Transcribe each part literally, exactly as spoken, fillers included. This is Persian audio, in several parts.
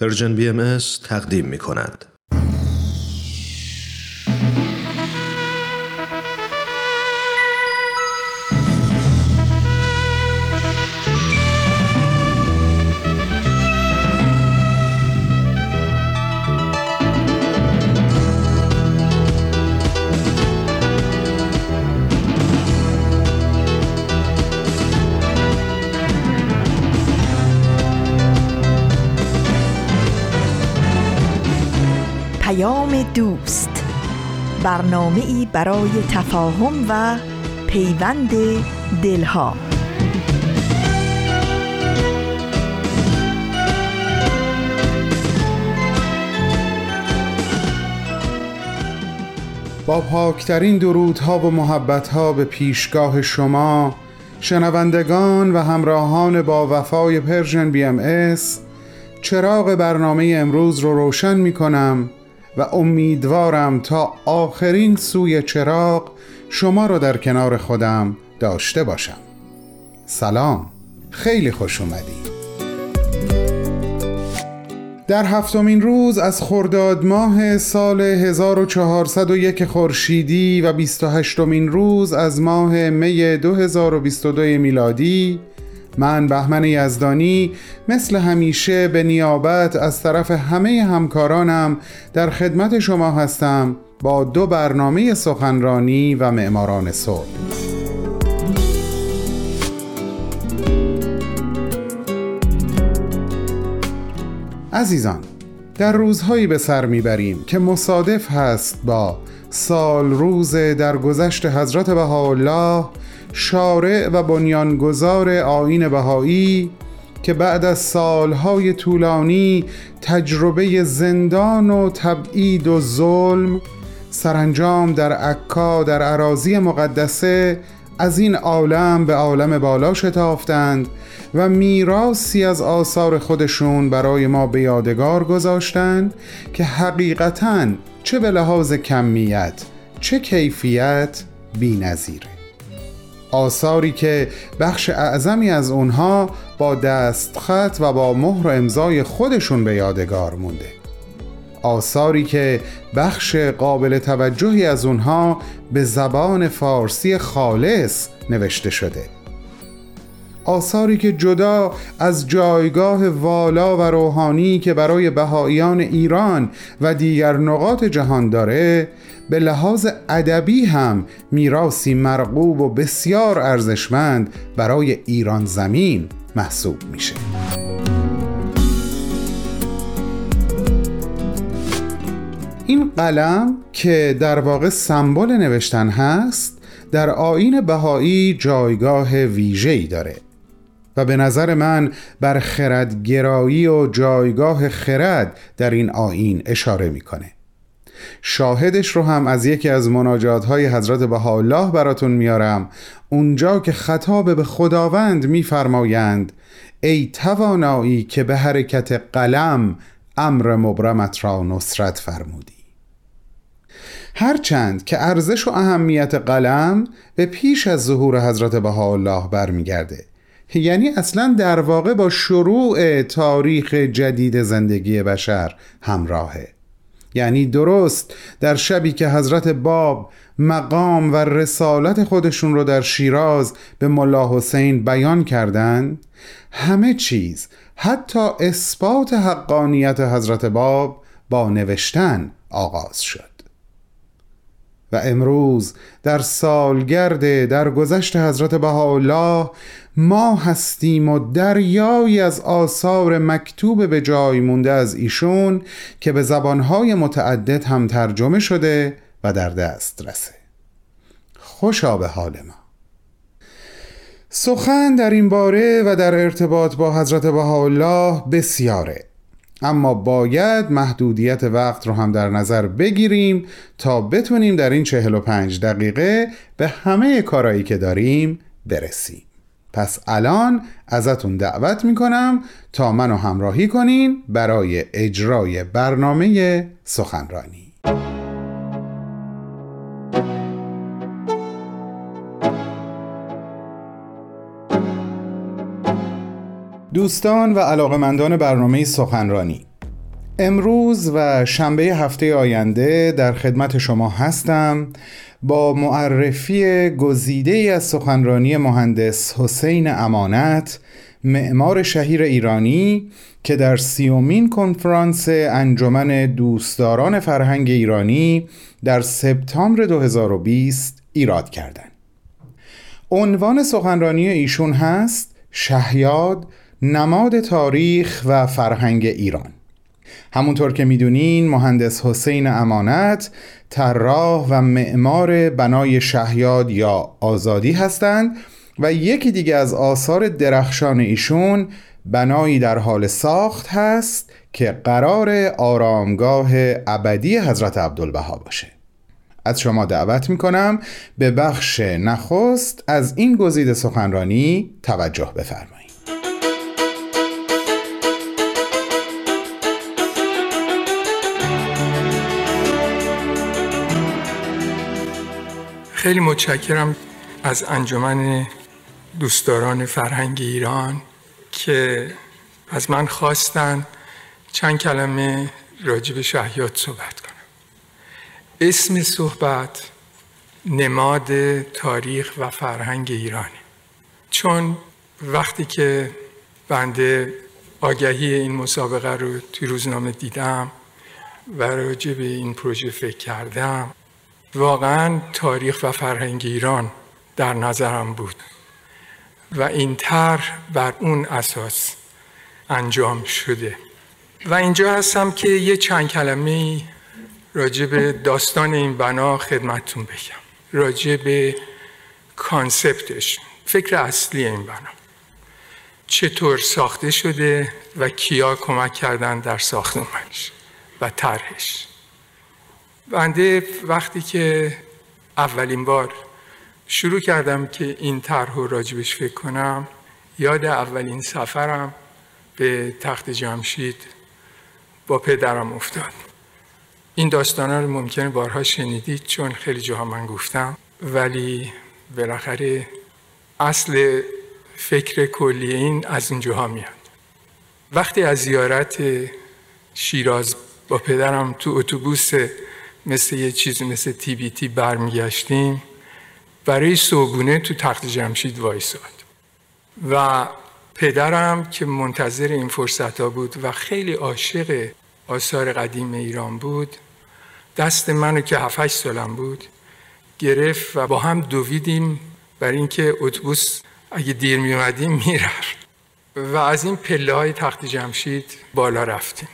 پرژن بی ام اس تقدیم می کند. دوست، برنامه‌ای برای تفاهم و پیوند دلها. با پاکترین درودها و محبتها به پیشگاه شما شنوندگان و همراهان با وفای پرژن بی ام اس، چراغ برنامه امروز رو روشن می کنم و امیدوارم تا آخرین سوی چراغ شما رو در کنار خودم داشته باشم. سلام، خیلی خوش اومدید. در هفتمین روز از خرداد ماه سال هزار و چهارصد و یک خورشیدی و بیست و هشتمین روز از ماه می دو هزار و بیست و دو میلادی، من بهمن یزدانی مثل همیشه به نیابت از طرف همه همکارانم در خدمت شما هستم با دو برنامه سخنرانی و معماران سول. عزیزان، در روزهایی به سر میبریم که مصادف هست با سال روز درگذشت حضرت بهاءالله، شارع و بنیانگذار آیین بهائی، که بعد از سالهای طولانی تجربه زندان و تبعید و ظلم، سرانجام در عکا در اراضی مقدسه از این عالم به عالم بالا شتافتند و میراثی از آثار خودشون برای ما به یادگار گذاشتند که حقیقتاً چه به لحاظ کمیت چه کیفیت بی‌نظیره. آثاری که بخش اعظمی از اونها با دستخط و با مهر و امضای خودشون به یادگار مونده، آثاری که بخش قابل توجهی از اونها به زبان فارسی خالص نوشته شده، آثاری که جدا از جایگاه والا و روحانی که برای بهائیان ایران و دیگر نقاط جهان داره، به لحاظ ادبی هم میراثی مرغوب و بسیار ارزشمند برای ایران زمین محسوب میشه. این قلم که در واقع سمبل نوشتن هست، در آیین بهائی جایگاه ویژه‌ای داره و به نظر من بر خردگرایی و جایگاه خرد در این آیین اشاره میکنه. شاهدش رو هم از یکی از مناجات‌های حضرت بهاءالله براتون میارم، اونجا که خطاب به خداوند میفرمایند: ای توانایی که به حرکت قلم امر مبرمت را نصرت فرمودی. هرچند که ارزش و اهمیت قلم به پیش از ظهور حضرت بهاءالله برمیگرده، یعنی اصلا در واقع با شروع تاریخ جدید زندگی بشر همراهه، یعنی درست در شبی که حضرت باب مقام و رسالت خودشون رو در شیراز به ملا حسین بیان کردند، همه چیز، حتی اثبات حقانیت حضرت باب، با نوشتن آغاز شد. و امروز در سالگرد درگذشت حضرت بهاءالله ما هستیم و دریایی از آثار مکتوب به جای مونده از ایشون که به زبانهای متعدد هم ترجمه شده و در دسترسه. خوشا به حال ما. سخن در این باره و در ارتباط با حضرت بهاءالله بسیاره، اما باید محدودیت وقت رو هم در نظر بگیریم تا بتونیم در این چهل و پنج دقیقه به همه کارهایی که داریم برسیم. پس الان ازتون دعوت میکنم تا منو همراهی کنین برای اجرای برنامه سخنرانی. دوستان و علاقه‌مندان برنامه سخنرانی، امروز و شنبه هفته آینده در خدمت شما هستم با معرفی گزیده‌ای از سخنرانی مهندس حسین امانت، معمار شهیر ایرانی، که در سیومین کنفرانس انجمن دوستداران فرهنگ ایرانی در سپتامبر دو هزار و بیست ایراد کردند. عنوان سخنرانی ایشون هست شهیاد، نماد تاریخ و فرهنگ ایران. همونطور که میدونین مهندس حسین امانت طراح و معمار بنای شهیاد یا آزادی هستند و یکی دیگه از آثار درخشان ایشون بنایی در حال ساخت هست که قرار آرامگاه ابدی حضرت عبدالبها باشه. از شما دعوت میکنم به بخش نخست از این گزیده سخنرانی توجه بفرمایید. خیلی متشکرم از انجمن دوستداران فرهنگ ایران که از من خواستن چند کلمه راجع به شهیاد صحبت کنم. اسم صحبت نماد تاریخ و فرهنگ ایرانه، چون وقتی که بنده آگهی این مسابقه رو توی روزنامه دیدم و راجع به این پروژه فکر کردم، واقعاً تاریخ و فرهنگ ایران در نظرم بود و این طرح بر اون اساس انجام شده. و اینجا هستم که یه چند کلمه راجع به داستان این بنا خدمتتون بگم، راجع به کانسپتش، فکر اصلی این بنا چطور ساخته شده و کیا کمک کردن در ساختمانش و طرحش. بنده وقتی که اولین بار شروع کردم که این طرح رو راجبش فکر کنم، یاد اولین سفرم به تخت جمشید با پدرم افتاد. این داستانا رو ممکنه بارها شنیدید چون خیلی جاها من گفتم، ولی بالاخره اصل فکر کلی این از اونجاها میاد. وقتی از زیارت شیراز با پدرم تو اتوبوس مثل یه چیز مثل تی بی تی برمیگشتیم، برای صبحونه تو تخت جمشید وایساد و پدرم که منتظر این فرصت ها بود و خیلی عاشق آثار قدیم ایران بود، دست منو که هفت هشت سالم بود گرفت و با هم دویدیم برای اینکه اتوبوس اگه دیر می اومدیم میرفت و از این پله های تخت جمشید بالا رفتیم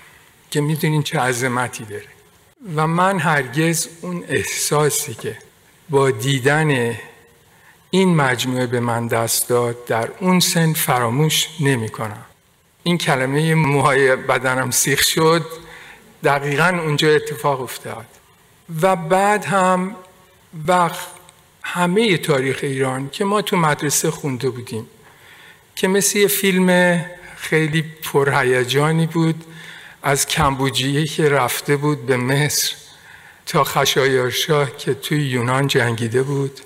که میدونین چه عظمتی داره. و من هرگز اون احساسی که با دیدن این مجموعه به من دست داد در اون سن فراموش نمی کنم. این کلمه موهای بدنم سیخ شد دقیقاً اونجا اتفاق افتاد. و بعد هم وقت همه تاریخ ایران که ما تو مدرسه خونده بودیم که مثل یه فیلم خیلی پرهیجانی بود، از کمبوجیه که رفته بود به مصر تا خشایارشاه که توی یونان جنگیده بود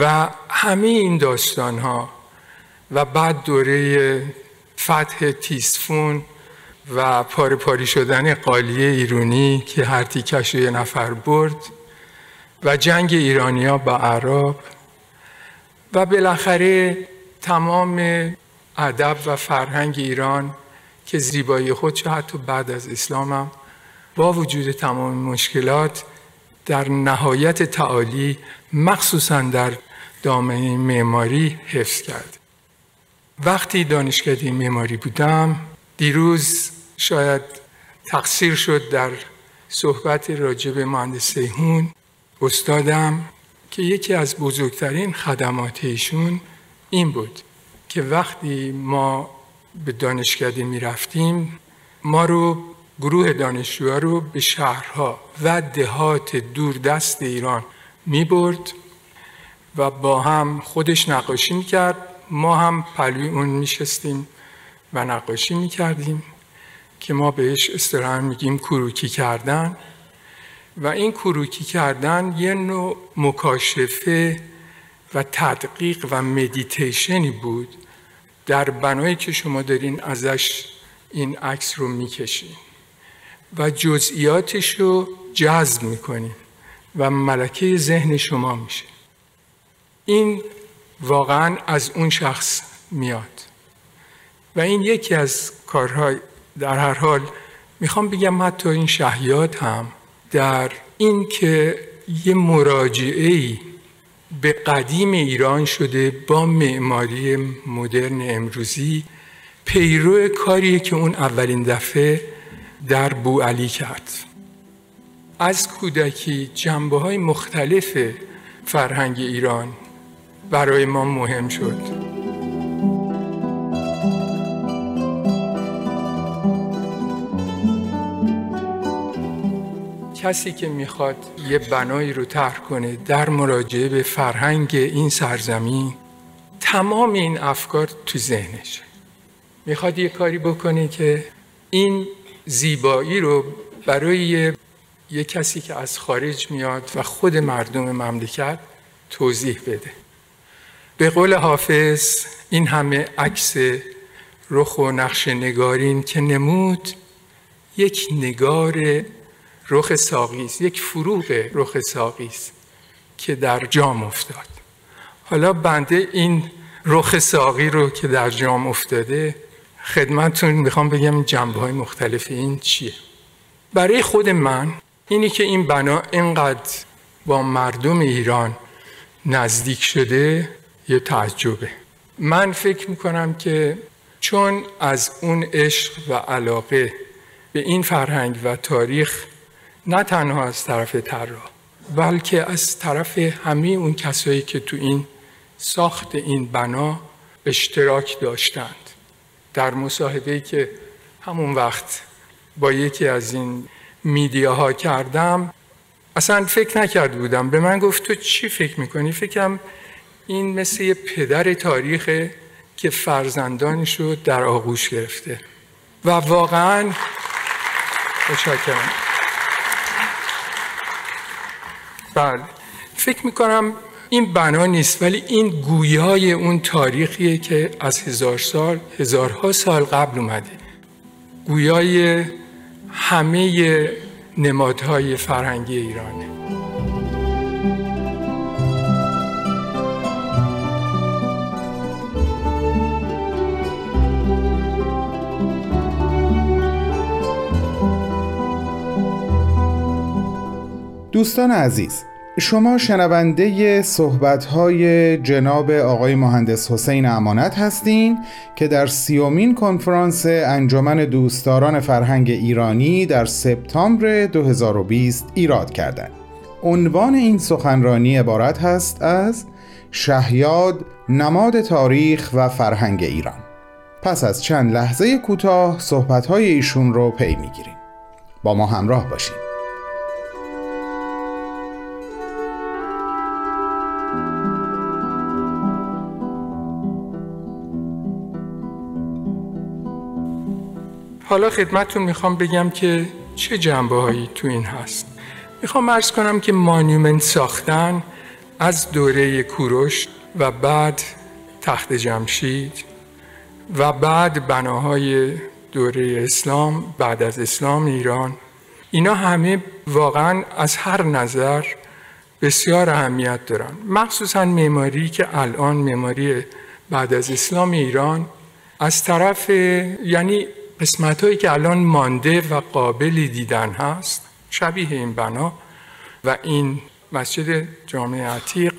و همه این داستان ها و بعد دوره فتح تیسفون و پاره پاری شدن قالیه ایرانی که هر تیکش یه نفر برد و جنگ ایرانیا با عرب و بالاخره تمام ادب و فرهنگ ایران که زیبایی خودش حتی بعد از اسلام هم با وجود تمام مشکلات در نهایت تعالی مخصوصاً در دامنه معماری حفظ کرد. وقتی دانشکده معماری بودم، دیروز شاید تقصیر شد در صحبت راجع به مهندس هون استادم که یکی از بزرگترین خدمات ایشون این بود که وقتی ما به دانشکده می رفتیم، ما رو گروه دانشجوها رو به شهرها و دهات دوردست ایران می برد و با هم خودش نقاشی می کرد، ما هم پلوی اون می شستیم و نقاشی می کردیم که ما بهش اصطلاحاً می گیم کروکی کردن. و این کروکی کردن یه نوع مکاشفه و تدقیق و مدیتیشنی بود در بنایی که شما دارین ازش این عکس رو میکشین و جزئیاتش رو جذب میکنیم و ملکه ذهن شما میشه. این واقعا از اون شخص میاد و این یکی از کارهای. در هر حال میخوام بگم حتی این شهیاد هم در این که یه مراجعه‌ای به قدیم ایران شده با معماری مدرن امروزی، پیرو کاریه که اون اولین دفعه در بوعلی کرد. از کودکی جنبه‌های مختلف فرهنگ ایران برای ما مهم شد. کسی که میخواد یه بنایی رو طرح کنه در مراجعه به فرهنگ این سرزمین، تمام این افکار تو ذهنشه. میخواد یه کاری بکنه که این زیبایی رو برای یه کسی که از خارج میاد و خود مردم مملکت توضیح بده. به قول حافظ، این همه عکس رخ و نقش نگارین که نمود، یک نگار رخ ساقیست، یک فروغ رخ ساقیست که در جام افتاد. حالا بنده این رخ ساقی رو که در جام افتاده خدمتتون میخوام بگم جنبه‌های مختلف این چیه. برای خود من اینی که این بنا اینقدر با مردم ایران نزدیک شده یه تعجبه. من فکر میکنم که چون از اون عشق و علاقه به این فرهنگ و تاریخ نه تنها از طرف طراح، بلکه از طرف همه اون کسایی که تو این ساخت این بنا اشتراک داشتند. در مصاحبه‌ای که همون وقت با یکی از این میدیاها کردم، اصلا فکر نکرده بودم. به من گفت تو چی فکر میکنی؟ فکرم این مثل یه پدر تاریخه که فرزندانش رو در آغوش گرفته. و واقعا متشکرم. بله، فکر میکنم این بنا نیست، ولی این گویای اون تاریخیه که از هزار سال، هزارها سال قبل اومده. گویای همه نمادهای فرهنگی ایرانه. دوستان عزیز، شما شنونده صحبت‌های جناب آقای مهندس حسین امانت هستین که در سیومین کنفرانس انجمن دوستداران فرهنگ ایرانی در سپتامبر دو هزار و بیست ایراد کردند. عنوان این سخنرانی عبارت هست از شهیاد، نماد تاریخ و فرهنگ ایران. پس از چند لحظه کوتاه صحبت‌های ایشون رو پی می‌گیریم. با ما همراه باشید. حالا خدمتتون میخوام بگم که چه جنبه‌هایی تو این هست. میخوام عرض کنم که مانیومنت ساختن از دوره کوروش و بعد تخت جمشید و بعد بناهای دوره اسلام، بعد از اسلام ایران، اینا همه واقعا از هر نظر بسیار اهمیت دارن. مخصوصا معماری که الان معماری بعد از اسلام ایران از طرف، یعنی قسمت هایی که الان مانده و قابل دیدن هست، شبیه این بنا و این مسجد جامع عتیق،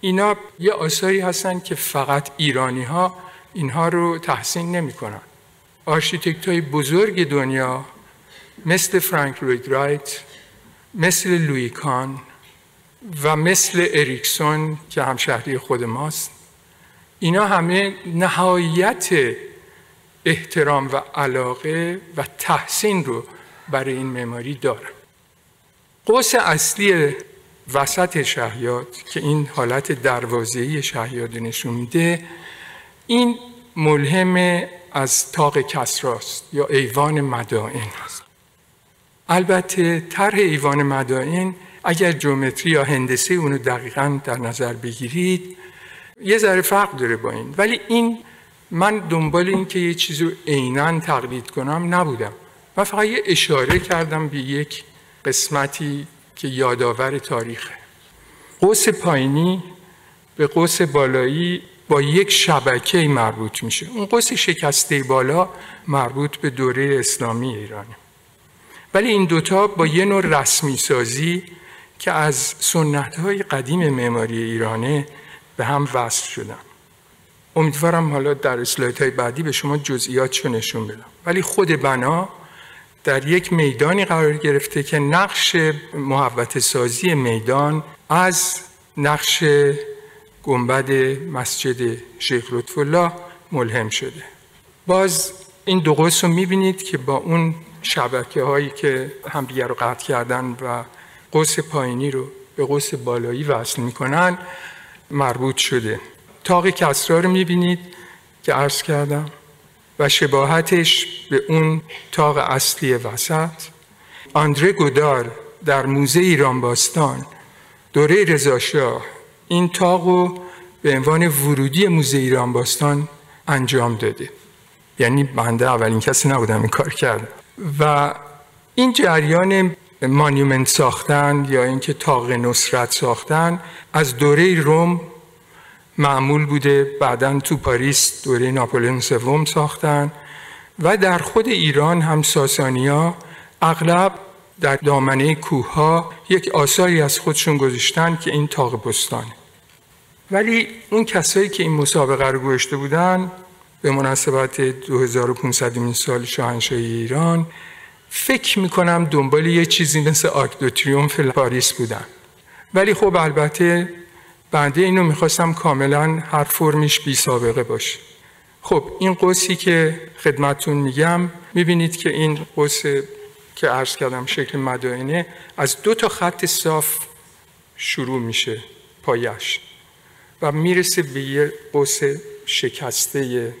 اینا یه آثاری هستن که فقط ایرانی ها اینها رو تحسین نمی کنن. آرشیتکت های بزرگ دنیا مثل فرانک لوید رایت، مثل لویی کان و مثل اریکسون که همشهری خود ماست، اینا همه نهایت احترام و علاقه و تحسین رو برای این معماری دارن. قوس اصلی وسط شهیاد که این حالت دروازه‌ای شهیاد نشون میده، این ملهم از طاق کسراست یا ایوان مدائن هست. البته طرح ایوان مدائن اگر جومتری یا هندسه اونو دقیقاً در نظر بگیرید یه ذره فرق داره با این، ولی این من دنبال این که یه چیز رو عیناً تقلید کنم نبودم. من فقط یه اشاره کردم به یک قسمتی که یادآور تاریخه. قوس پایینی به قوس بالایی با یک شبکه مربوط میشه. اون قوس شکسته بالا مربوط به دوره اسلامی ایرانه، ولی این دوتا با یه نوع رسمی سازی که از سنت‌های قدیم معماری ایرانه به هم وصل شدن. امیدوارم حالا در اسلایدهای بعدی به شما جزئیاتشو نشون بدم. ولی خود بنا در یک میدانی قرار گرفته که نقش محوطه سازی میدان از نقش گنبد مسجد شیخ لطف الله ملهم شده. باز این دو قوس رو می‌بینید که با اون شبکه‌هایی که همدیگر رو قطع کردن و قوس پایینی رو به قوس بالایی وصل می‌کنن مربوط شده. طاق کسری رو می‌بینید که عرض کردم و شباهتش به اون طاق اصلی وسط. آندره گودار در موزه ایران باستان دوره رضا شاه این طاق رو به عنوان ورودی موزه ایران باستان انجام داده، یعنی بنده اولین کسی نبودم این کار کردم. و این جریان مانیومنت ساختن یا اینکه طاق نصرت ساختن از دوره روم معمول بوده، بعداً تو پاریس دوره ناپلئون سوم ساختن و در خود ایران هم ساسانیا اغلب در دامنه کوه‌ها یک آثاری از خودشون گذاشتن که این طاق بستانه. ولی اون کسایی که این مسابقه رو گذاشته بودن به مناسبت دو هزار و پانصدمین سال شاهنشاهی ایران فکر میکنم دنبال یه چیزی مثل آرک دو تریومف پاریس بودن. ولی خب البته بنده اینو میخواستم کاملا هر فرمیش بی سابقه باشه. خب این قوسی که خدمتون میگم میبینید که این قوس که عرض کردم شکل مدائنه از دو تا خط صاف شروع میشه پایش و میرسه به یه قوس شکسته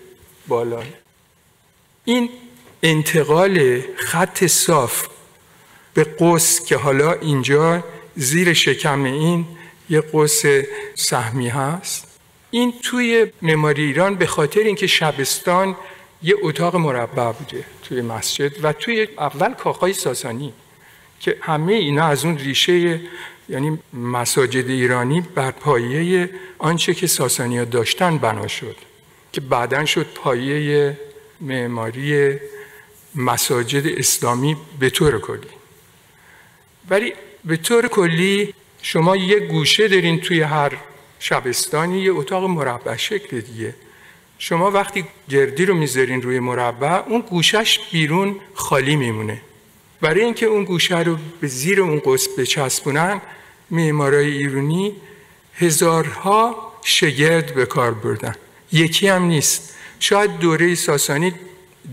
بالا. این انتقال خط صاف به قوس که حالا اینجا زیر شکم این یه قوس سهمی هست، این توی معماری ایران به خاطر اینکه شبستان یه اتاق مربع بوده توی مسجد و توی اول کاخهای ساسانی که همه اینا از اون ریشه، یعنی مساجد ایرانی بر پایه آنچه که ساسانی‌ها داشتن بنا شد که بعداً شد پایه معماری مساجد اسلامی به طور کلی. ولی به طور کلی شما یه گوشه دارین توی هر شبستانی یه اتاق مربع شکل دیگه. شما وقتی گردی رو میذارین روی مربع اون گوشش بیرون خالی میمونه. برای اینکه اون گوشه رو به زیر اون قوس بچسبونن معمارای ایرانی هزارها شگرد به کار بردن، یکی هم نیست. شاید دوره ساسانی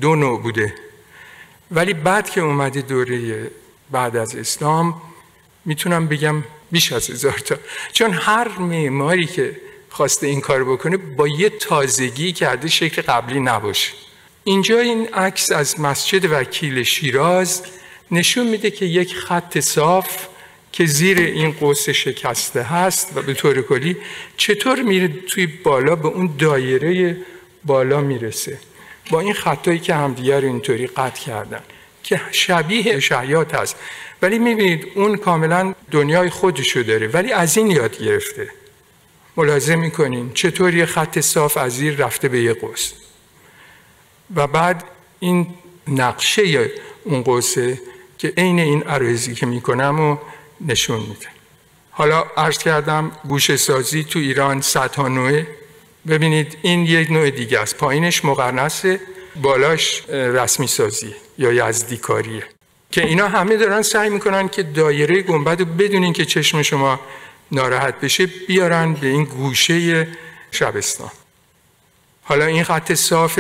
دو نوع بوده، ولی بعد که اومده دوره بعد از اسلام میتونم بگم بیش از هزار تا، چون هر معماری که خواسته این کار بکنه با یه تازگی کرده شکل قبلی نباشه. اینجا این عکس از مسجد وکیل شیراز نشون میده که یک خط صاف که زیر این قوس شکسته هست و به طور کلی چطور میره توی بالا به اون دایره بالا میرسه با این خطایی که همدیگر اینطوری قطع کردن که شبیه شهیاد هست. ولی میبینید اون کاملا دنیای خودشو داره، ولی از این یاد گرفته. ملاحظه میکنین چطور یه خط صاف از زیر رفته به یه قوس و بعد این نقشه اون قوسه که عین این عرضی که میکنم و نشون میده. حالا عرض کردم گوشه سازی تو ایران صدها نوعه. ببینید این یک نوع دیگه است، پایینش مقرنسه، بالاش رسمی سازی یا یزدی کاریه که اینا همه دارن سعی میکنن که دایره گنبد رو بدون اینکه چشم شما ناراحت بشه بیارن به این گوشه شبستان. حالا این خط صاف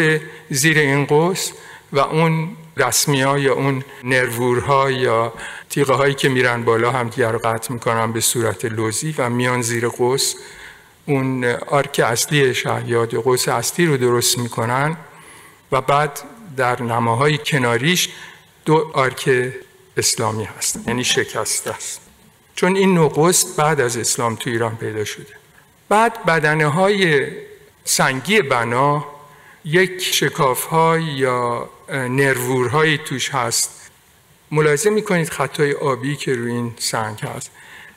زیر این قوس و اون رسمی ها یا اون نرورها یا تیغه هایی که میرن بالا هم دیگر رو قطع میکنن به صورت لوزی و میان زیر قوس. اون آرک اصلی شهیاد یا قوس اصلی رو درست میکنن و بعد در نماهای کناریش دو آرک اسلامی هست، یعنی شکسته است، چون این نوع قوس بعد از اسلام تو ایران پیدا شده. بعد بدنه های سنگی بنا یک شکاف‌های یا نروورهایی توش هست. ملاحظه می‌کنید خطای آبی که روی این سنگ هست.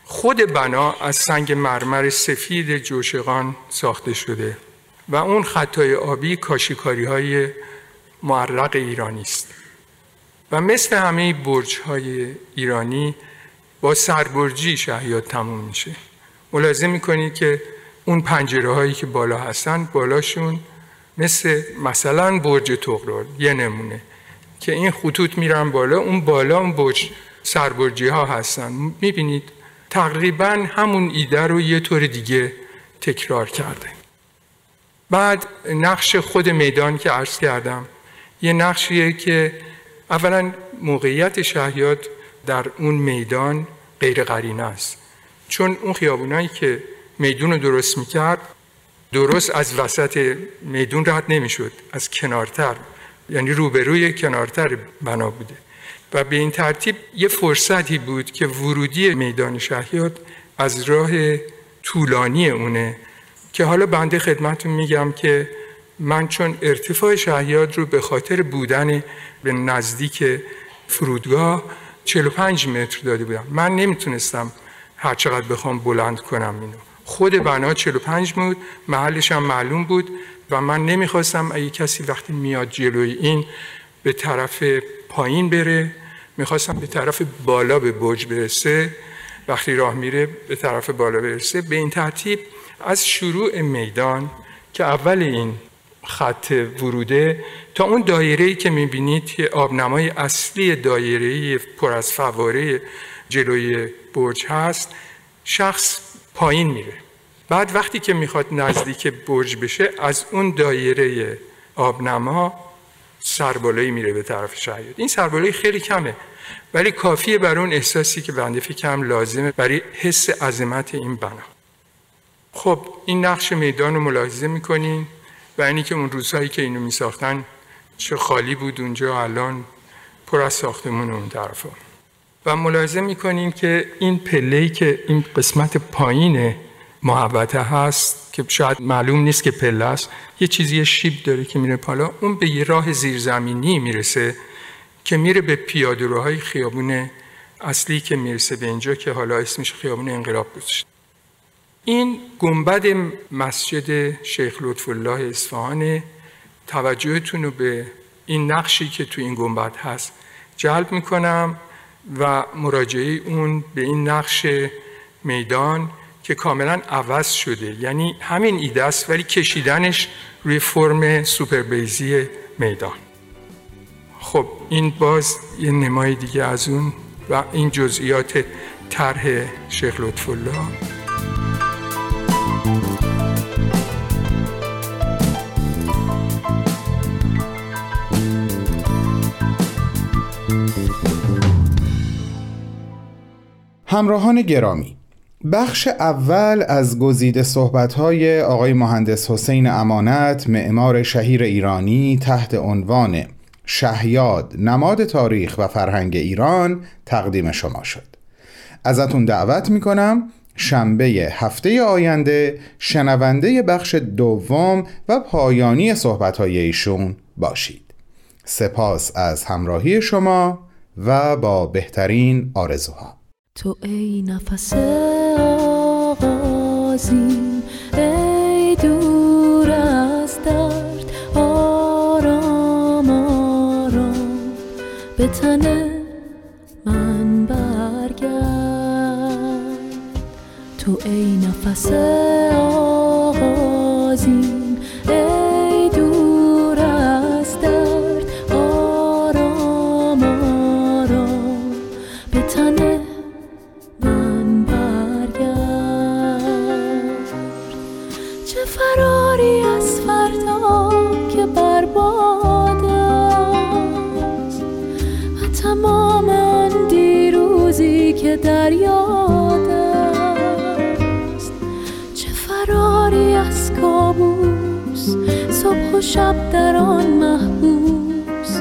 خود بنا از سنگ مرمر سفید جوشقان ساخته شده و اون خطای آبی کاشیکاری‌های معرق ایرانی است. و مثل همه برج‌های ایرانی با سربرجی شهیاد تموم میشه. ملاحظه می‌کنید که اون پنجره‌هایی که بالا هستن بالاشون مثل مثلا برج طغرل یه نمونه که این خطوط میرن بالا، اون بالا اون برج سربرجی ها هستن. میبینید تقریبا همون ایده رو یه طور دیگه تکرار کرده. بعد نقش خود میدان که عرض کردم یه نقشیه که اولا موقعیت شهیاد در اون میدان غیر قرینه است، چون اون خیابونایی که میدون رو درست میکرد درست از وسط میدون رد نمیشد، از کنارتر یعنی روبروی کنارتر بنا بوده و به این ترتیب یه فرصتی بود که ورودی میدان شهیاد از راه طولانی اونه که حالا بنده خدمتون میگم که من چون ارتفاع شهیاد رو به خاطر بودن به نزدیک فرودگاه چهل و پنج متر داده بودم، من نمیتونستم هر چقدر بخوام بلند کنم اینو. خود بنا چهل و پنج بود، محلش هم معلوم بود و من نمیخواستم اگه کسی وقتی میاد جلوی این به طرف پایین بره، میخواستم به طرف بالا به برج برسه، وقتی راه میره به طرف بالا برسه. به این ترتیب از شروع میدان که اول این خط وروده تا اون دایره‌ای که میبینید که آبنمای اصلی دایره‌ای پر از فواره جلوی برج هست، شخص پایین میره. بعد وقتی که میخواد نزدیک برج بشه از اون دایره آبنما سربالایی میره به طرف شهیاد. این سربالایی خیلی کمه ولی کافیه برای اون احساسی که بنده فکرم لازمه برای حس عظمت این بنا. خب این نقش میدان رو ملاحظه میکنین و اینی که اون روزهایی که اینو میساختن چه خالی بود اونجا، الان پر از ساختمون اون طرفا. و ملاحظه میکنیم که این پله‌ای که این قسمت پایین محوطه هست که شاید معلوم نیست که پله است، یه چیزی شیب داره که میره بالا، اون به یه راه زیرزمینی میرسه که میره به پیاده‌روهای خیابون اصلی که میرسه به اینجا که حالا اسمش خیابون انقلاب گذاشته. این گنبد مسجد شیخ لطف‌الله اصفهان، توجهتون رو به این نقشی که تو این گنبد هست جلب میکنم و مراجعه اون به این نقش میدان که کاملا عوض شده، یعنی همین ایده است ولی کشیدنش روی فرم سوپر بیزی میدان. خب این باز یه نمای دیگه از اون و این جزئیات طرح شیخ لطف‌الله. همراهان گرامی، بخش اول از گزیده صحبت‌های آقای مهندس حسین امانت، معمار شهیر ایرانی، تحت عنوان شهیاد، نماد تاریخ و فرهنگ ایران تقدیم شما شد. ازتون دعوت می‌کنم شنبه هفته آینده شنونده بخش دوم و پایانی صحبت‌های ایشون باشید. سپاس از همراهی شما و با بهترین آرزوها. تو ای نفس آغازیم، ای دور از درد آرام آرام به تن من برگرد. تو ای نفس آغازیم، ای دور از درد آرام آرام به تن فراری از فردا که بر باد است و تمام آن دیروزی که در یاد است. چه فراری از کابوس، صبح و شب در آن محبوس،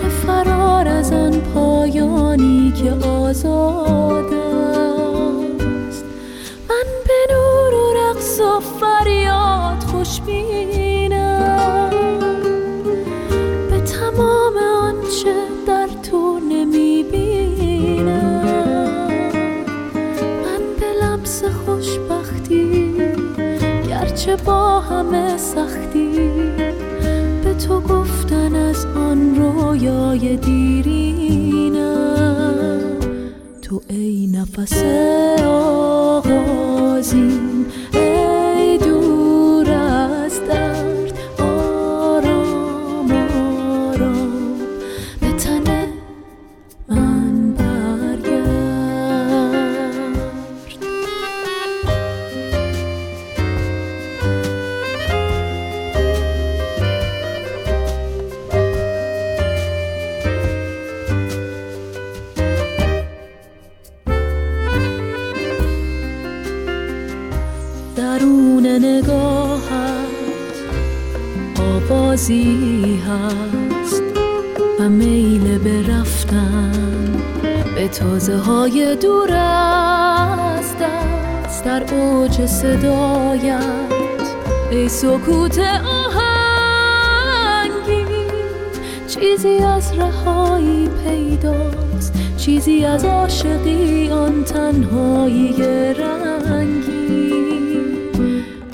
چه فرار از آن پایانی که آزاد است. من به نور و رقص و فریاد خوش بینم، با همه سختی به تو گفتن از آن رویای دیرینم، تو ای نفس آغازیم، ای دور از درد، آرام آرام به تن من برگرد. درون نگاهت آوازی هست و میل به رفتن به تازه های دور از دست، در اوج صدایت ای سکوت آهنگی، چیزی از رهایی پیداست، چیزی از عاشقی آن تنهایی رنگی،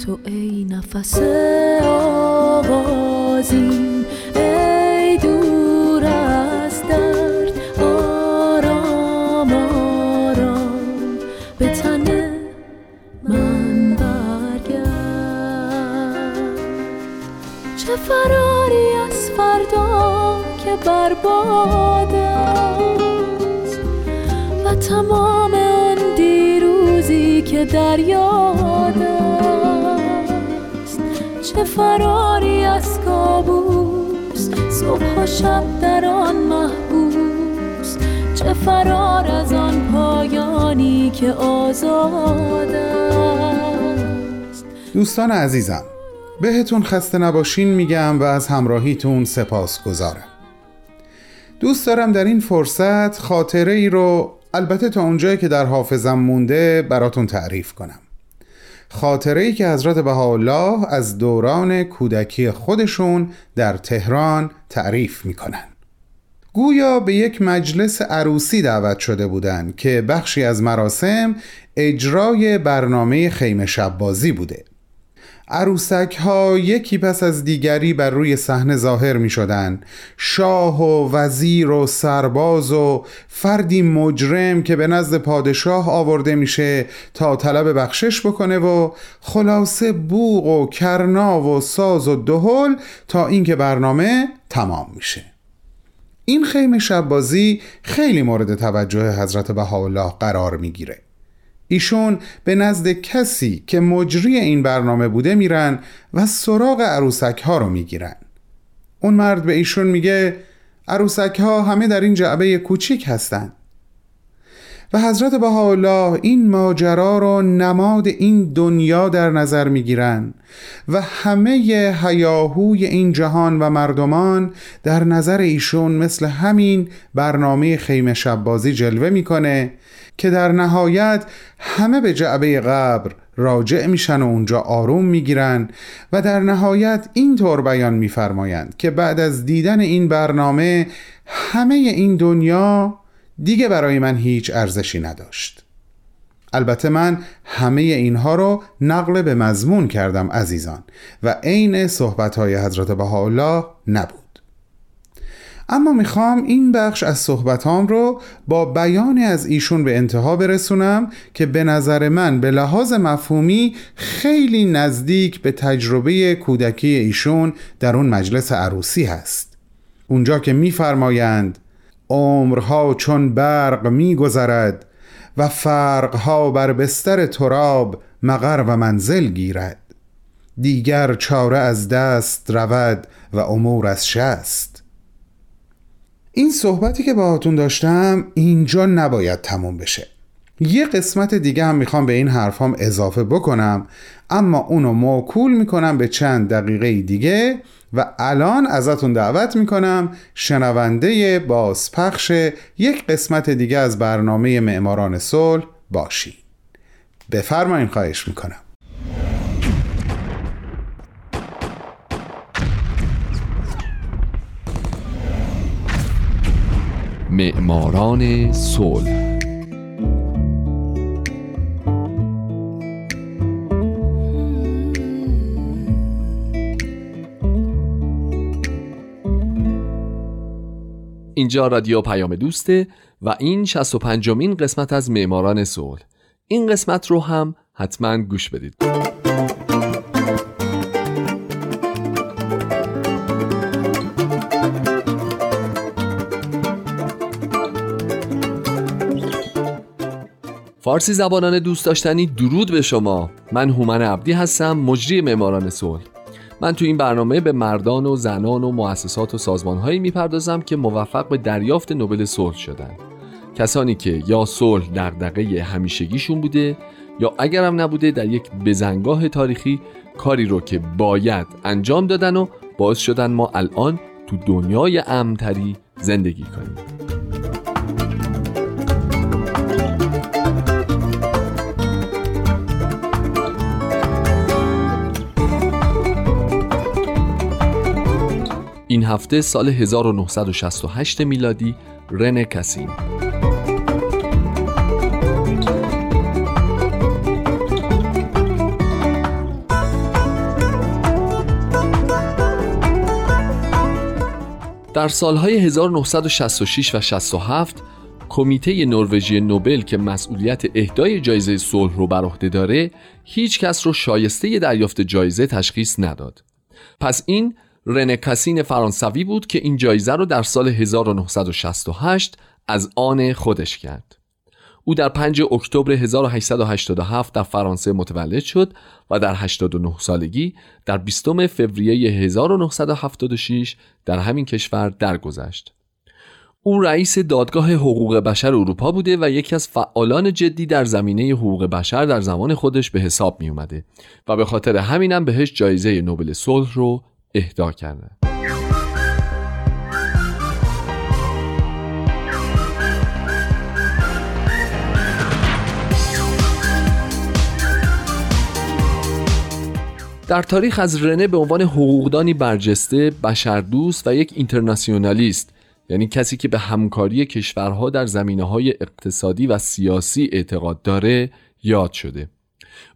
تو ای نفس آوازیم، ای دور از درد، آرام آرام به تن من برگرد. چه فراری از فردا که برباد است و تمام آن دیروزی که در یاد است، چه فراری از کابوس، صبح و شب در آن محبوس، چه فرار از آن پایانی که آزاد است. دوستان عزیزم، بهتون خسته نباشین میگم و از همراهیتون سپاس گذارم. دوست دارم در این فرصت خاطره ای رو، البته تا اونجایی که در حافظم مونده، براتون تعریف کنم. خاطره‌ای که حضرت بهاءالله از دوران کودکی خودشون در تهران تعریف میکنن. گویا به یک مجلس عروسی دعوت شده بودن که بخشی از مراسم اجرای برنامه خیمه شب‌بازی بوده. عروسک‌ها یکی پس از دیگری بر روی صحنه ظاهر می‌شدند. شاه و وزیر و سرباز و فردی مجرم که به نزد پادشاه آورده میشه تا طلب بخشش بکنه و خلاصه بوق و کرنا و ساز و دهل تا اینکه برنامه تمام میشه. این خیمه شب‌بازی خیلی مورد توجه حضرت بهاءالله قرار میگیره. ایشون به نزد کسی که مجری این برنامه بوده میرن و سراغ عروسک ها رو میگیرن. اون مرد به ایشون میگه عروسک ها همه در این جعبه کوچیک هستن و حضرت بهاءالله این ماجرا رو نماد این دنیا در نظر میگیرن و همه هیاهوی این جهان و مردمان در نظر ایشون مثل همین برنامه خیمه شب‌بازی جلوه میکنه که در نهایت همه به جعبه قبر راجع میشن و اونجا آروم میگیرن و در نهایت اینطور بیان میفرمایند که بعد از دیدن این برنامه همه این دنیا دیگه برای من هیچ ارزشی نداشت. البته من همه اینها رو نقل به مضمون کردم عزیزان و عین صحبت‌های حضرت بهاءالله نبود. اما میخوام این بخش از صحبتام رو با بیان از ایشون به انتها برسونم که به نظر من به لحاظ مفهومی خیلی نزدیک به تجربه کودکی ایشون در اون مجلس عروسی هست. اونجا که میفرمایند عمرها چون برق میگذرد و فرقها بر بستر تراب مقر و منزل گیرد، دیگر چاره از دست رود و امور از شست. این صحبتی که باهاتون داشتم اینجا نباید تموم بشه. یه قسمت دیگه هم میخوام به این حرفام اضافه بکنم، اما اونو موکول میکنم به چند دقیقه دیگه و الان ازتون دعوت میکنم شنونده بازپخش یک قسمت دیگه از برنامه معماران سول باشین. بفرمایین، خواهش میکنم. معماران سول. اینجا رادیو پیام دوسته و این شصت و پنجمین قسمت از معماران سول. این قسمت رو هم حتما گوش بدید. فارسی زبانان دوست داشتنی، درود به شما. من هومن عبدی هستم، مجری معماران سول. من تو این برنامه به مردان و زنان و مؤسسات و سازمان‌هایی میپردازم که موفق به دریافت نوبل صلح شدن، کسانی که یا صلح دغدغه همیشگیشون بوده یا اگرم نبوده در یک بزنگاه تاریخی کاری رو که باید انجام دادن و باعث شدن ما الان تو دنیای امن‌تری زندگی کنیم. این هفته سال هزار و نهصد و شصت و هشت میلادی، رنه کاسین. در سالهای هزار و نهصد و شصت و شش و شصت و هفت کمیته نروژی نوبل که مسئولیت اهدای جایزه صلح رو بر عهده داره، هیچ کس رو شایسته دریافت جایزه تشخیص نداد. پس این رنه کاسین فرانسوی بود که این جایزه رو در سال هزار و نهصد و شصت و هشت از آن خودش کرد. او در پنجم اکتبر هزار و هشتصد و هشتاد و هفت در فرانسه متولد شد و در هشتاد و نه سالگی در بیستم فوریه هزار و نهصد و هفتاد و شش در همین کشور درگذشت. او رئیس دادگاه حقوق بشر اروپا بوده و یکی از فعالان جدی در زمینه حقوق بشر در زمان خودش به حساب می اومده و به خاطر همینم بهش جایزه نوبل صلح رو اهدا کرده. در تاریخ از رنه به عنوان حقوقدانی برجسته، بشردوست و یک اینترناسیونالیست، یعنی کسی که به همکاری کشورها در زمینه‌های اقتصادی و سیاسی اعتقاد داره، یاد شده.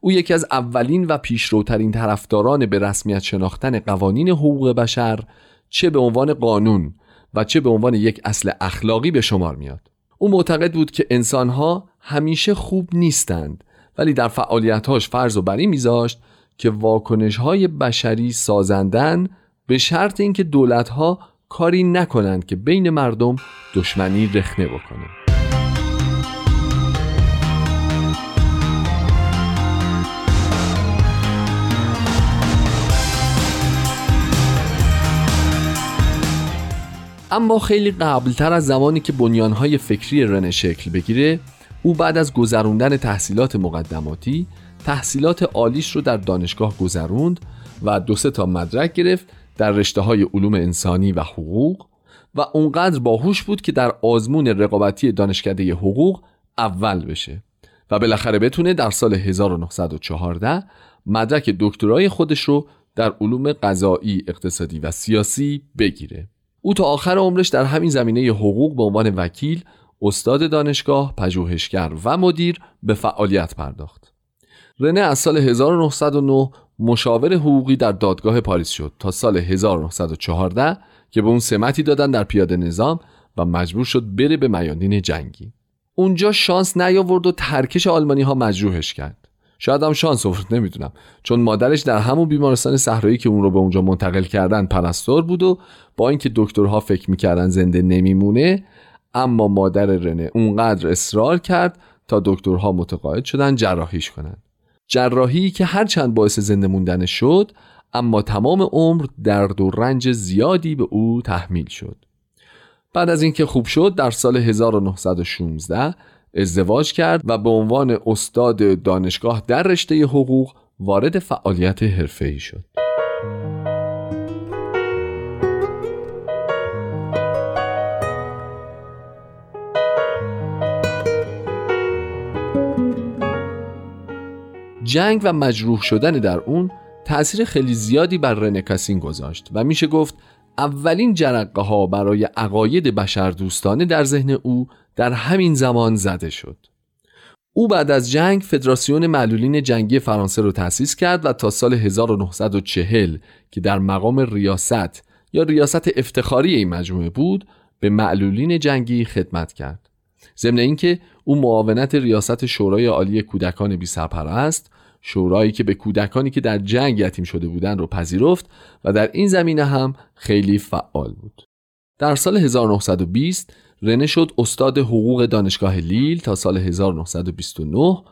او یکی از اولین و پیشروترین طرفداران به رسمیت شناختن قوانین حقوق بشر، چه به عنوان قانون و چه به عنوان یک اصل اخلاقی به شمار میاد. او معتقد بود که انسانها همیشه خوب نیستند، ولی در فعالیت‌هاش فرض و بر این می‌ذاشت که واکنش‌های بشری سازندن، به شرط اینکه دولت‌ها کاری نکنند که بین مردم دشمنی رخنه بکنه. اما خیلی قبلتر از زمانی که بنیانهای فکری رنه شکل بگیره، او بعد از گذروندن تحصیلات مقدماتی، تحصیلات عالیش رو در دانشگاه گذروند و دو سه تا مدرک گرفت در رشته‌های علوم انسانی و حقوق و اونقدر باهوش بود که در آزمون رقابتی دانشکده حقوق اول بشه و بالاخره بتونه در سال هزار و نهصد و چهارده مدرک دکترای خودش رو در علوم قضایی، اقتصادی و سیاسی بگیره. او تا آخر عمرش در همین زمینه حقوق به عنوان وکیل، استاد دانشگاه، پژوهشگر و مدیر به فعالیت پرداخت. رنه از سال هزار و نهصد و نه مشاور حقوقی در دادگاه پاریس شد تا سال هزار و نهصد و چهارده که به اون سمتی دادن در پیاده نظام و مجبور شد بره به میادین جنگی. اونجا شانس نیاورد و ترکش آلمانی ها مجروحش کرد. شاید هم شانس آورد، نمیدونم، چون مادرش در همون بیمارستان صحرایی که اون رو به اونجا منتقل کردن پرستار بود و با اینکه دکترها فکر میکردن زنده نمیمونه، اما مادر رنه اونقدر اصرار کرد تا دکترها متقاعد شدن جراحیش کنن. جراحی که هرچند باعث زنده موندن شد، اما تمام عمر درد و رنج زیادی به او تحمیل شد. بعد از اینکه خوب شد، در سال هزار و نهصد و شانزده ازدواج کرد و به عنوان استاد دانشگاه در رشته حقوق وارد فعالیت حرفه‌ای شد. جنگ و مجروح شدن در اون تأثیر خیلی زیادی بر رنه کاسین گذاشت و میشه گفت اولین جرقه ها برای عقاید بشردوستانه در ذهن او در همین زمان زده شد. او بعد از جنگ فدراسیون معلولین جنگی فرانسه رو تأسیس کرد و تا سال هزار و نهصد و چهل که در مقام ریاست یا ریاست افتخاری این مجموعه بود، به معلولین جنگی خدمت کرد. ضمن اینکه او معاونت ریاست شورای عالی کودکان بی‌سرپرست، شورایی که به کودکانی که در جنگ یتیم شده بودند را پذیرفت و در این زمینه هم خیلی فعال بود. در سال هزار و نهصد و بیست رنه شد استاد حقوق دانشگاه لیل تا سال هزار و نهصد و بیست و نه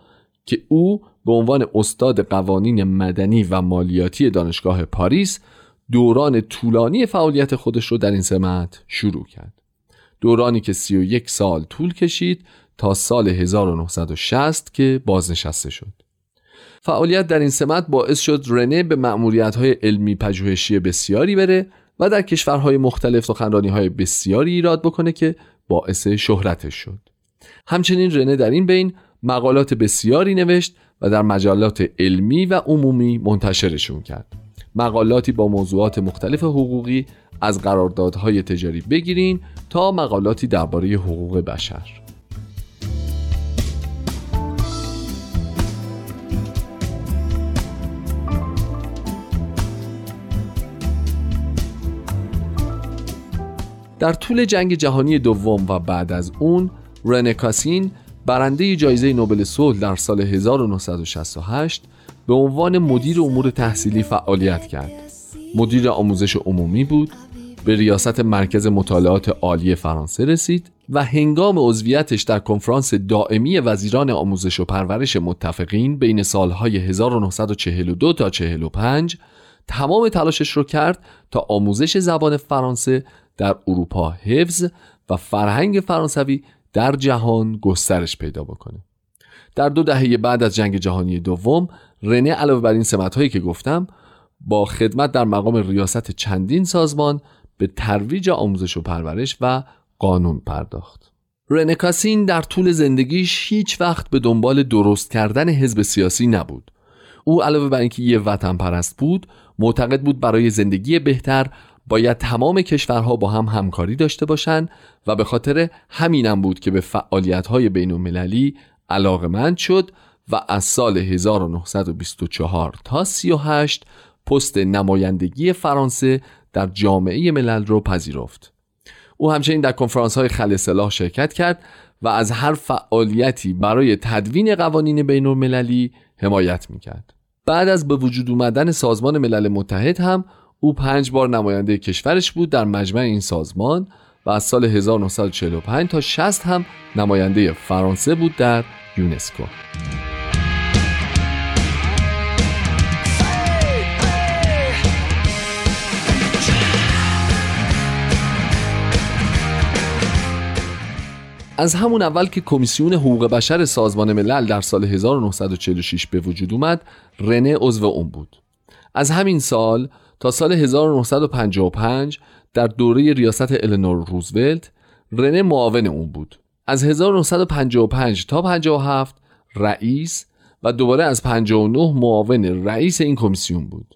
که او به عنوان استاد قوانین مدنی و مالیاتی دانشگاه پاریس دوران طولانی فعالیت خودش رو در این سمت شروع کرد. دورانی که سی و یک سال طول کشید تا سال هزار و نهصد و شصت که بازنشسته شد. فعالیت در این سمت باعث شد رنه به مأموریت‌های علمی پژوهشی بسیاری بره و در کشورهای مختلف سخنرانی‌های بسیاری ایراد بکنه که باعث شهرتش شد. همچنین رنه در این بین مقالات بسیاری نوشت و در مجلات علمی و عمومی منتشرشون کرد. مقالاتی با موضوعات مختلف حقوقی، از قراردادهای تجاری بگیرین تا مقالاتی درباره حقوق بشر. در طول جنگ جهانی دوم و بعد از اون، رنه کاسین برنده جایزه نوبل صلح در سال هزار و نهصد و شصت و هشت به عنوان مدیر امور تحصیلی فعالیت کرد. مدیر آموزش عمومی بود، به ریاست مرکز مطالعات عالی فرانسه رسید و هنگام عضویتش در کنفرانس دائمی وزیران آموزش و پرورش متفقین بین سالهای هزار و نهصد و چهل و دو تا چهل و پنج تمام تلاشش رو کرد تا آموزش زبان فرانسه در اروپا حفظ و فرهنگ فرانسوی در جهان گسترش پیدا بکنه. در دو دهه بعد از جنگ جهانی دوم، رنه علاوه بر این سمت‌هایی که گفتم، با خدمت در مقام ریاست چندین سازمان به ترویج آموزش و پرورش و قانون پرداخت. رنه کاسین در طول زندگیش هیچ وقت به دنبال درست کردن حزب سیاسی نبود. او علاوه بر اینکه یه وطن پرست بود، معتقد بود برای زندگی بهتر باید تمام کشورها با هم همکاری داشته باشند و به خاطر همینم بود که به فعالیت‌های بین‌المللی علاقه‌مند شد و از سال هزار و نهصد و بیست و چهار تا سی و هشت پست نمایندگی فرانسه در جامعه ملل را پذیرفت. او همچنین در کنفرانس‌های خلع سلاح شرکت کرد و از هر فعالیتی برای تدوین قوانین بین‌المللی حمایت می‌کرد. بعد از به وجود آمدن سازمان ملل متحد هم او پنج بار نماینده کشورش بود در مجمع این سازمان و از سال هزار و نهصد و چهل و پنج تا شصت هم نماینده فرانسه بود در یونسکو. از همون اول که کمیسیون حقوق بشر سازمان ملل در سال هزار و نهصد و چهل و شش به وجود اومد، رنه عضو اون بود. از همین سال تا سال هزار و نهصد و پنجاه و پنج در دوره ریاست النور روزولت، رنه معاون اون بود. از هزار و نهصد و پنجاه و پنج تا پنجاه و هفت رئیس و دوباره از پنجاه و نه معاون رئیس این کمیسیون بود.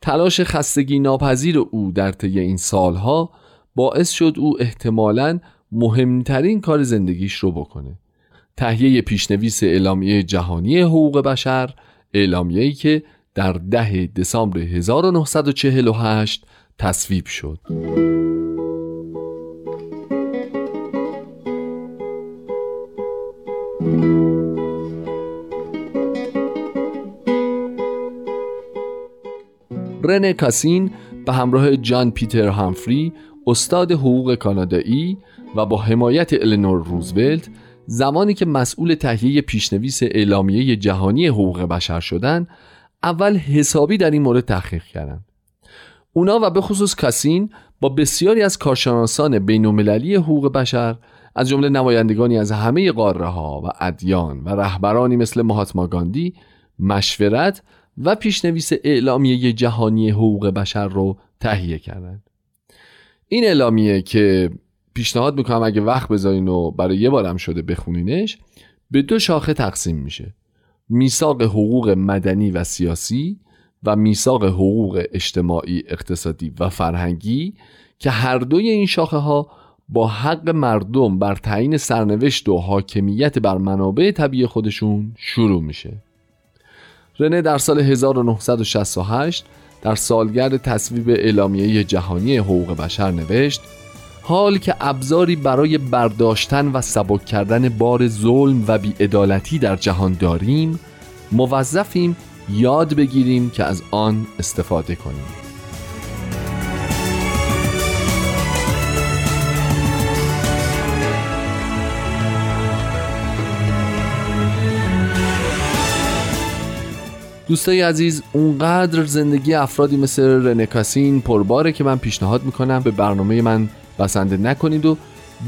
تلاش خستگی ناپذیر او در طی این سالها باعث شد او احتمالاً مهمترین کار زندگیش رو بکنه: تهیه پیشنویس اعلامیه جهانی حقوق بشر، اعلامیه‌ای که در ده دسامبر هزار و نهصد و چهل و هشت تصویب شد. رنه کاسین به همراه جان پیتر همفری، استاد حقوق کانادایی، و با حمایت النور روزولت، زمانی که مسئول تهیه پیشنویس اعلامیه جهانی حقوق بشر شدند، اول حسابی در این مورد تحقیق کردند. اونا و به خصوص کاسین با بسیاری از کارشناسان بین‌المللی حقوق بشر، از جمله نمایندگانی از همه قاره‌ها و ادیان و رهبرانی مثل موهاتما گاندی، مشورت و پیشنویس اعلامیه جهانی حقوق بشر رو تهیه کردند. این اعلامیه که پیشنهاد میکنم اگه وقت بذارین و برای یه بارم شده بخونینش، به دو شاخه تقسیم میشه: میثاق حقوق مدنی و سیاسی و میثاق حقوق اجتماعی، اقتصادی و فرهنگی، که هر دوی این شاخه ها با حق مردم بر تعیین سرنوشت و حاکمیت بر منابع طبیعی خودشون شروع میشه. رنه در سال هزار و نهصد و شصت و هشت در سالگرد تصویب اعلامیه جهانی حقوق بشر نوشت: حال که ابزاری برای برداشتن و سبک کردن بار ظلم و بی‌عدالتی در جهان داریم، موظفیم یاد بگیریم که از آن استفاده کنیم. دوستای عزیز، اونقدر زندگی افرادی مثل رنه کاسین پرباره که من پیشنهاد میکنم به برنامه من بسنده نکنید و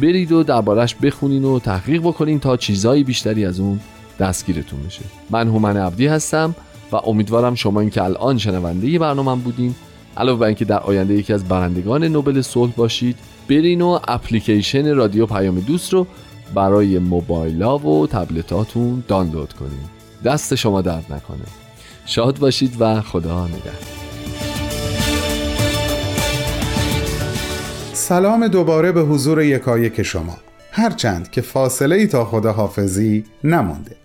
برید و دربارش بخونین و تحقیق بکنین تا چیزای بیشتری از اون دستگیرتون بشه. من هومن عبدی هستم و امیدوارم شما این که الان شنونده برنامه‌ام بودین، علاوه بر اینکه در آینده یکی از برندگان نوبل صلح باشید، برین و اپلیکیشن رادیو پیام دوست رو برای موبایل‌ها و تبلتاتون دانلود کنین. دست شما درد نکنه. شاد باشید و خدا نگهدار. سلام دوباره به حضور یکایک شما. هرچند که فاصله ای تا خداحافظی نمانده.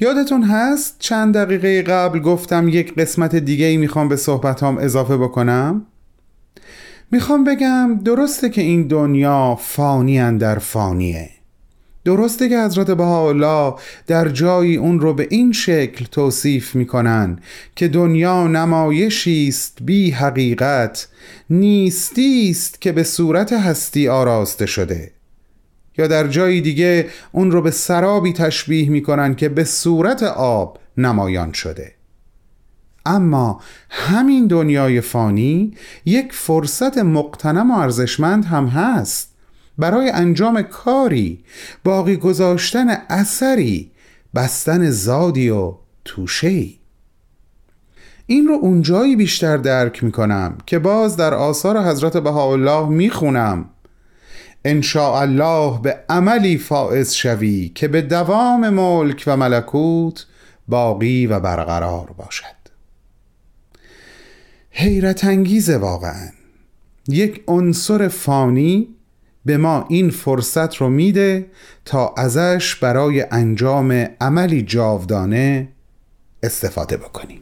یادتون هست چند دقیقه قبل گفتم یک قسمت دیگه ای میخوام به صحبتام اضافه بکنم؟ میخوام بگم درسته که این دنیا فانی اندر فانیه، درسته که حضرت بهاءالله در جایی اون رو به این شکل توصیف میکنن که دنیا نمایشی است بی حقیقت، نیستی است که به صورت هستی آراسته شده، یا در جایی دیگه اون رو به سرابی تشبیه میکنن که به صورت آب نمایان شده. اما همین دنیای فانی یک فرصت مقتنم و ارزشمند هم هست برای انجام کاری، باقی گذاشتن اثری، بستن زادی و توشه‌ای. این رو اونجایی بیشتر درک میکنم که باز در آثار حضرت بهاءالله میخونم: ان شاء الله به عملی فائز شوی که به دوام ملک و ملکوت باقی و برقرار باشد. حیرت انگیز واقعا یک عنصر فانی به ما این فرصت رو میده تا ازش برای انجام عملی جاودانه استفاده بکنیم.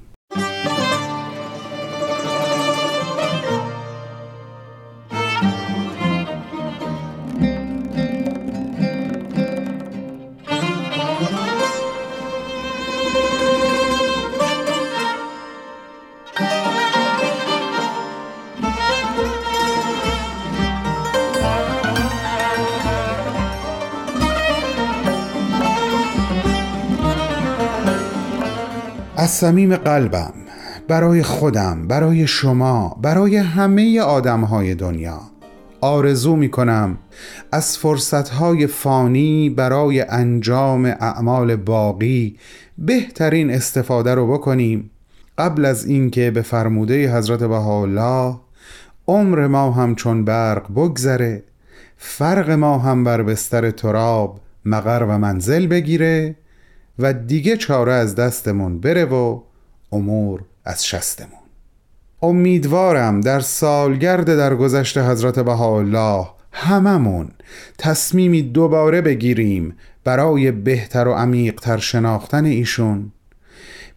از صمیم قلبم برای خودم، برای شما، برای همه آدم‌های دنیا آرزو می‌کنم از فرصت‌های فانی برای انجام اعمال باقی بهترین استفاده رو بکنیم، قبل از اینکه به فرموده حضرت بهاءالله عمر ما همچون برق بگذره، فرق ما هم بر بستر تراب مقر و منزل بگیره و دیگه چاره از دستمون بره و امور از شستمون. امیدوارم در سالگرد در گذشت حضرت بهاءالله هممون تصمیمی دوباره بگیریم برای بهتر و عمیق‌تر شناختن ایشون،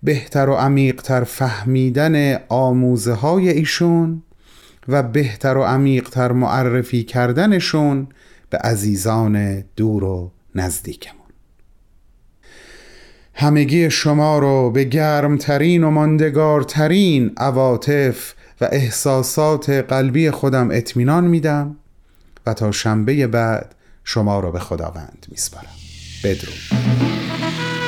بهتر و عمیق‌تر فهمیدن آموزه‌های ایشون و بهتر و عمیق‌تر معرفی کردنشون به عزیزان دور و نزدیکمون. همگی شما رو به گرمترین و ماندگارترین عواطف و احساسات قلبی خودم اطمینان میدم و تا شنبه بعد شما رو به خداوند میسپارم. بدرود.